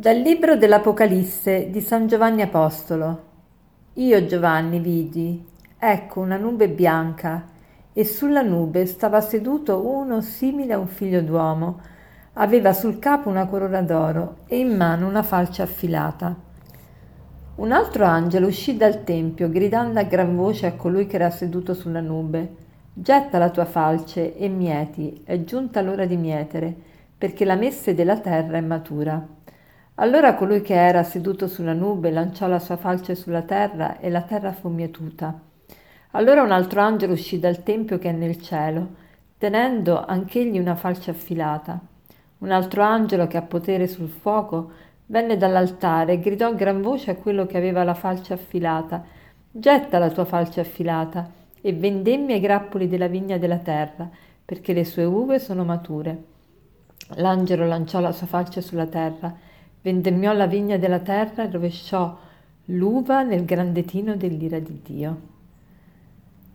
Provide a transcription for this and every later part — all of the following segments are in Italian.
Dal libro dell'Apocalisse di San Giovanni Apostolo. Io Giovanni vidi, ecco una nube bianca, e sulla nube stava seduto uno simile a un figlio d'uomo, aveva sul capo una corona d'oro e in mano una falce affilata. Un altro angelo uscì dal tempio gridando a gran voce a colui che era seduto sulla nube: «Getta la tua falce e mieti, è giunta l'ora di mietere, perché la messe della terra è matura». Allora colui che era seduto sulla nube lanciò la sua falce sulla terra e la terra fu mietuta. Allora un altro angelo uscì dal tempio che è nel cielo, tenendo anch'egli una falce affilata. Un altro angelo che ha potere sul fuoco venne dall'altare e gridò a gran voce a quello che aveva la falce affilata: «Getta la tua falce affilata e vendemmia i grappoli della vigna della terra, perché le sue uve sono mature». L'angelo lanciò la sua falce sulla terra, vendemmiò la vigna della terra e rovesciò l'uva nel grande tino dell'ira di Dio.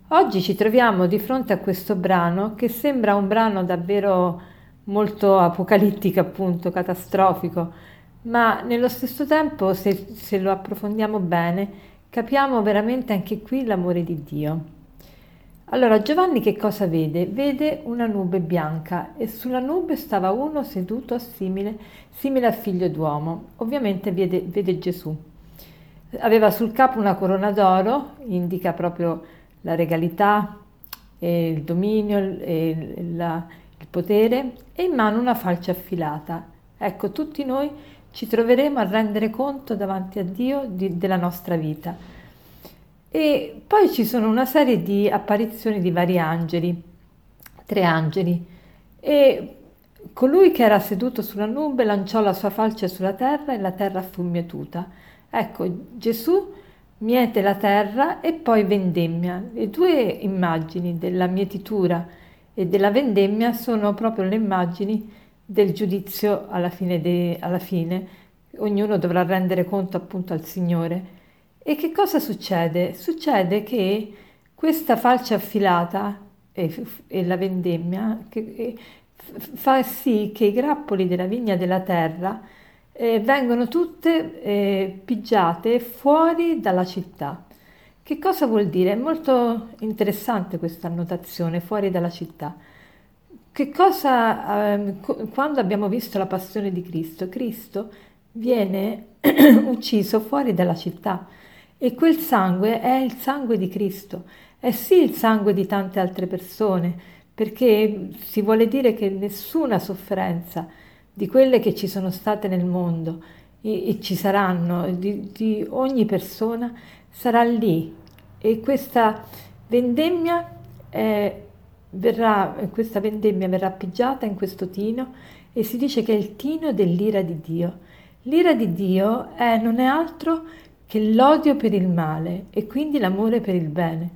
Oggi ci troviamo di fronte a questo brano che sembra un brano davvero molto apocalittico, appunto, catastrofico, ma nello stesso tempo, se lo approfondiamo bene, capiamo veramente anche qui l'amore di Dio. Allora, Giovanni che cosa vede? Vede una nube bianca e sulla nube stava uno seduto simile a figlio d'uomo. Ovviamente vede Gesù. Aveva sul capo una corona d'oro, indica proprio la regalità, il dominio, il potere, e in mano una falce affilata. Ecco, tutti noi ci troveremo a rendere conto davanti a Dio della nostra vita. E poi ci sono una serie di apparizioni di vari angeli, 3 angeli, e colui che era seduto sulla nube lanciò la sua falce sulla terra e la terra fu mietuta. Ecco, Gesù miete la terra e poi vendemmia. Le 2 immagini della mietitura e della vendemmia sono proprio le immagini del giudizio alla fine. Ognuno dovrà rendere conto appunto al Signore. E che cosa succede? Succede che questa falce affilata e la vendemmia fa sì che i grappoli della vigna della terra vengono tutte pigiate fuori dalla città. Che cosa vuol dire? È molto interessante questa annotazione, fuori dalla città. Che cosa, quando abbiamo visto la passione di Cristo, Cristo viene ucciso fuori dalla città. E quel sangue è il sangue di Cristo, è sì il sangue di tante altre persone, perché si vuole dire che nessuna sofferenza di quelle che ci sono state nel mondo e ci saranno, di ogni persona, sarà lì. E questa vendemmia verrà pigiata in questo tino, e si dice che è il tino dell'ira di Dio. L'ira di Dio non è altro che l'odio per il male e quindi l'amore per il bene.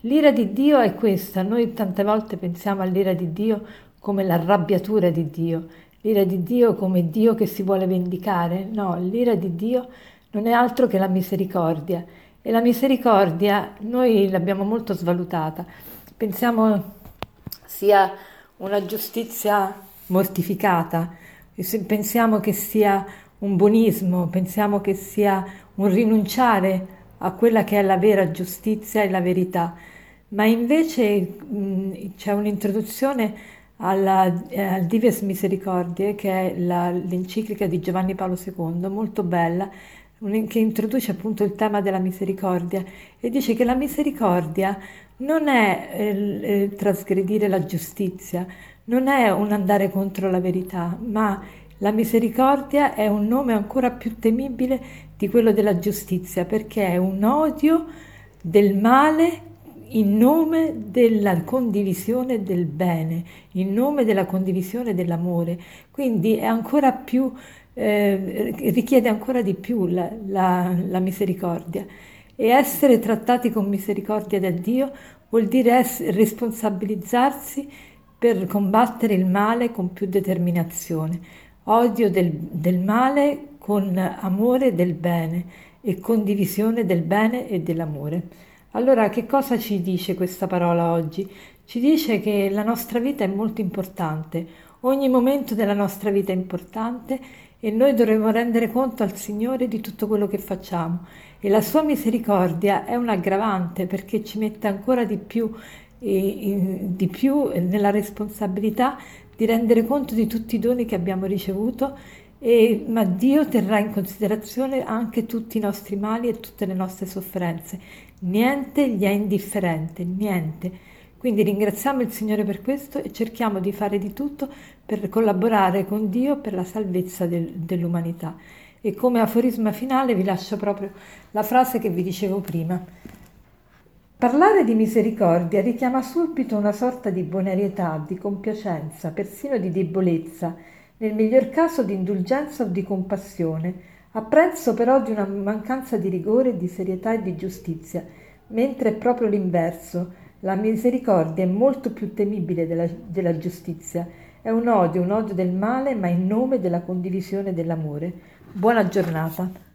L'ira di Dio è questa. Noi tante volte pensiamo all'ira di Dio come l'arrabbiatura di Dio, l'ira di Dio come Dio che si vuole vendicare. No, l'ira di Dio non è altro che la misericordia, e la misericordia noi l'abbiamo molto svalutata. Pensiamo sia una giustizia mortificata, pensiamo che sia un buonismo, pensiamo che sia un rinunciare a quella che è la vera giustizia e la verità, ma invece c'è un'introduzione al Dives Misericordiae, che è l'enciclica di Giovanni Paolo II, molto bella, che introduce appunto il tema della misericordia e dice che la misericordia non è trasgredire la giustizia, non è un andare contro la verità, ma la misericordia è un nome ancora più temibile di quello della giustizia, perché è un odio del male in nome della condivisione del bene, in nome della condivisione dell'amore. Quindi è ancora più, richiede ancora di più la misericordia. E essere trattati con misericordia da Dio vuol dire responsabilizzarsi per combattere il male con più determinazione. Odio del male con amore del bene e condivisione del bene e dell'amore. Allora, che cosa ci dice questa parola oggi? Ci dice che la nostra vita è molto importante, ogni momento della nostra vita è importante, e noi dovremo rendere conto al Signore di tutto quello che facciamo, e la sua misericordia è un aggravante perché ci mette ancora di più nella responsabilità di rendere conto di tutti i doni che abbiamo ricevuto, ma Dio terrà in considerazione anche tutti i nostri mali e tutte le nostre sofferenze. Niente gli è indifferente, niente. Quindi ringraziamo il Signore per questo e cerchiamo di fare di tutto per collaborare con Dio per la salvezza dell'umanità. E come aforisma finale vi lascio proprio la frase che vi dicevo prima. Parlare di misericordia richiama subito una sorta di bonarietà, di compiacenza, persino di debolezza, nel miglior caso di indulgenza o di compassione, a prezzo però di una mancanza di rigore, di serietà e di giustizia, mentre è proprio l'inverso. La misericordia è molto più temibile della giustizia. È un odio del male, ma in nome della condivisione dell'amore. Buona giornata.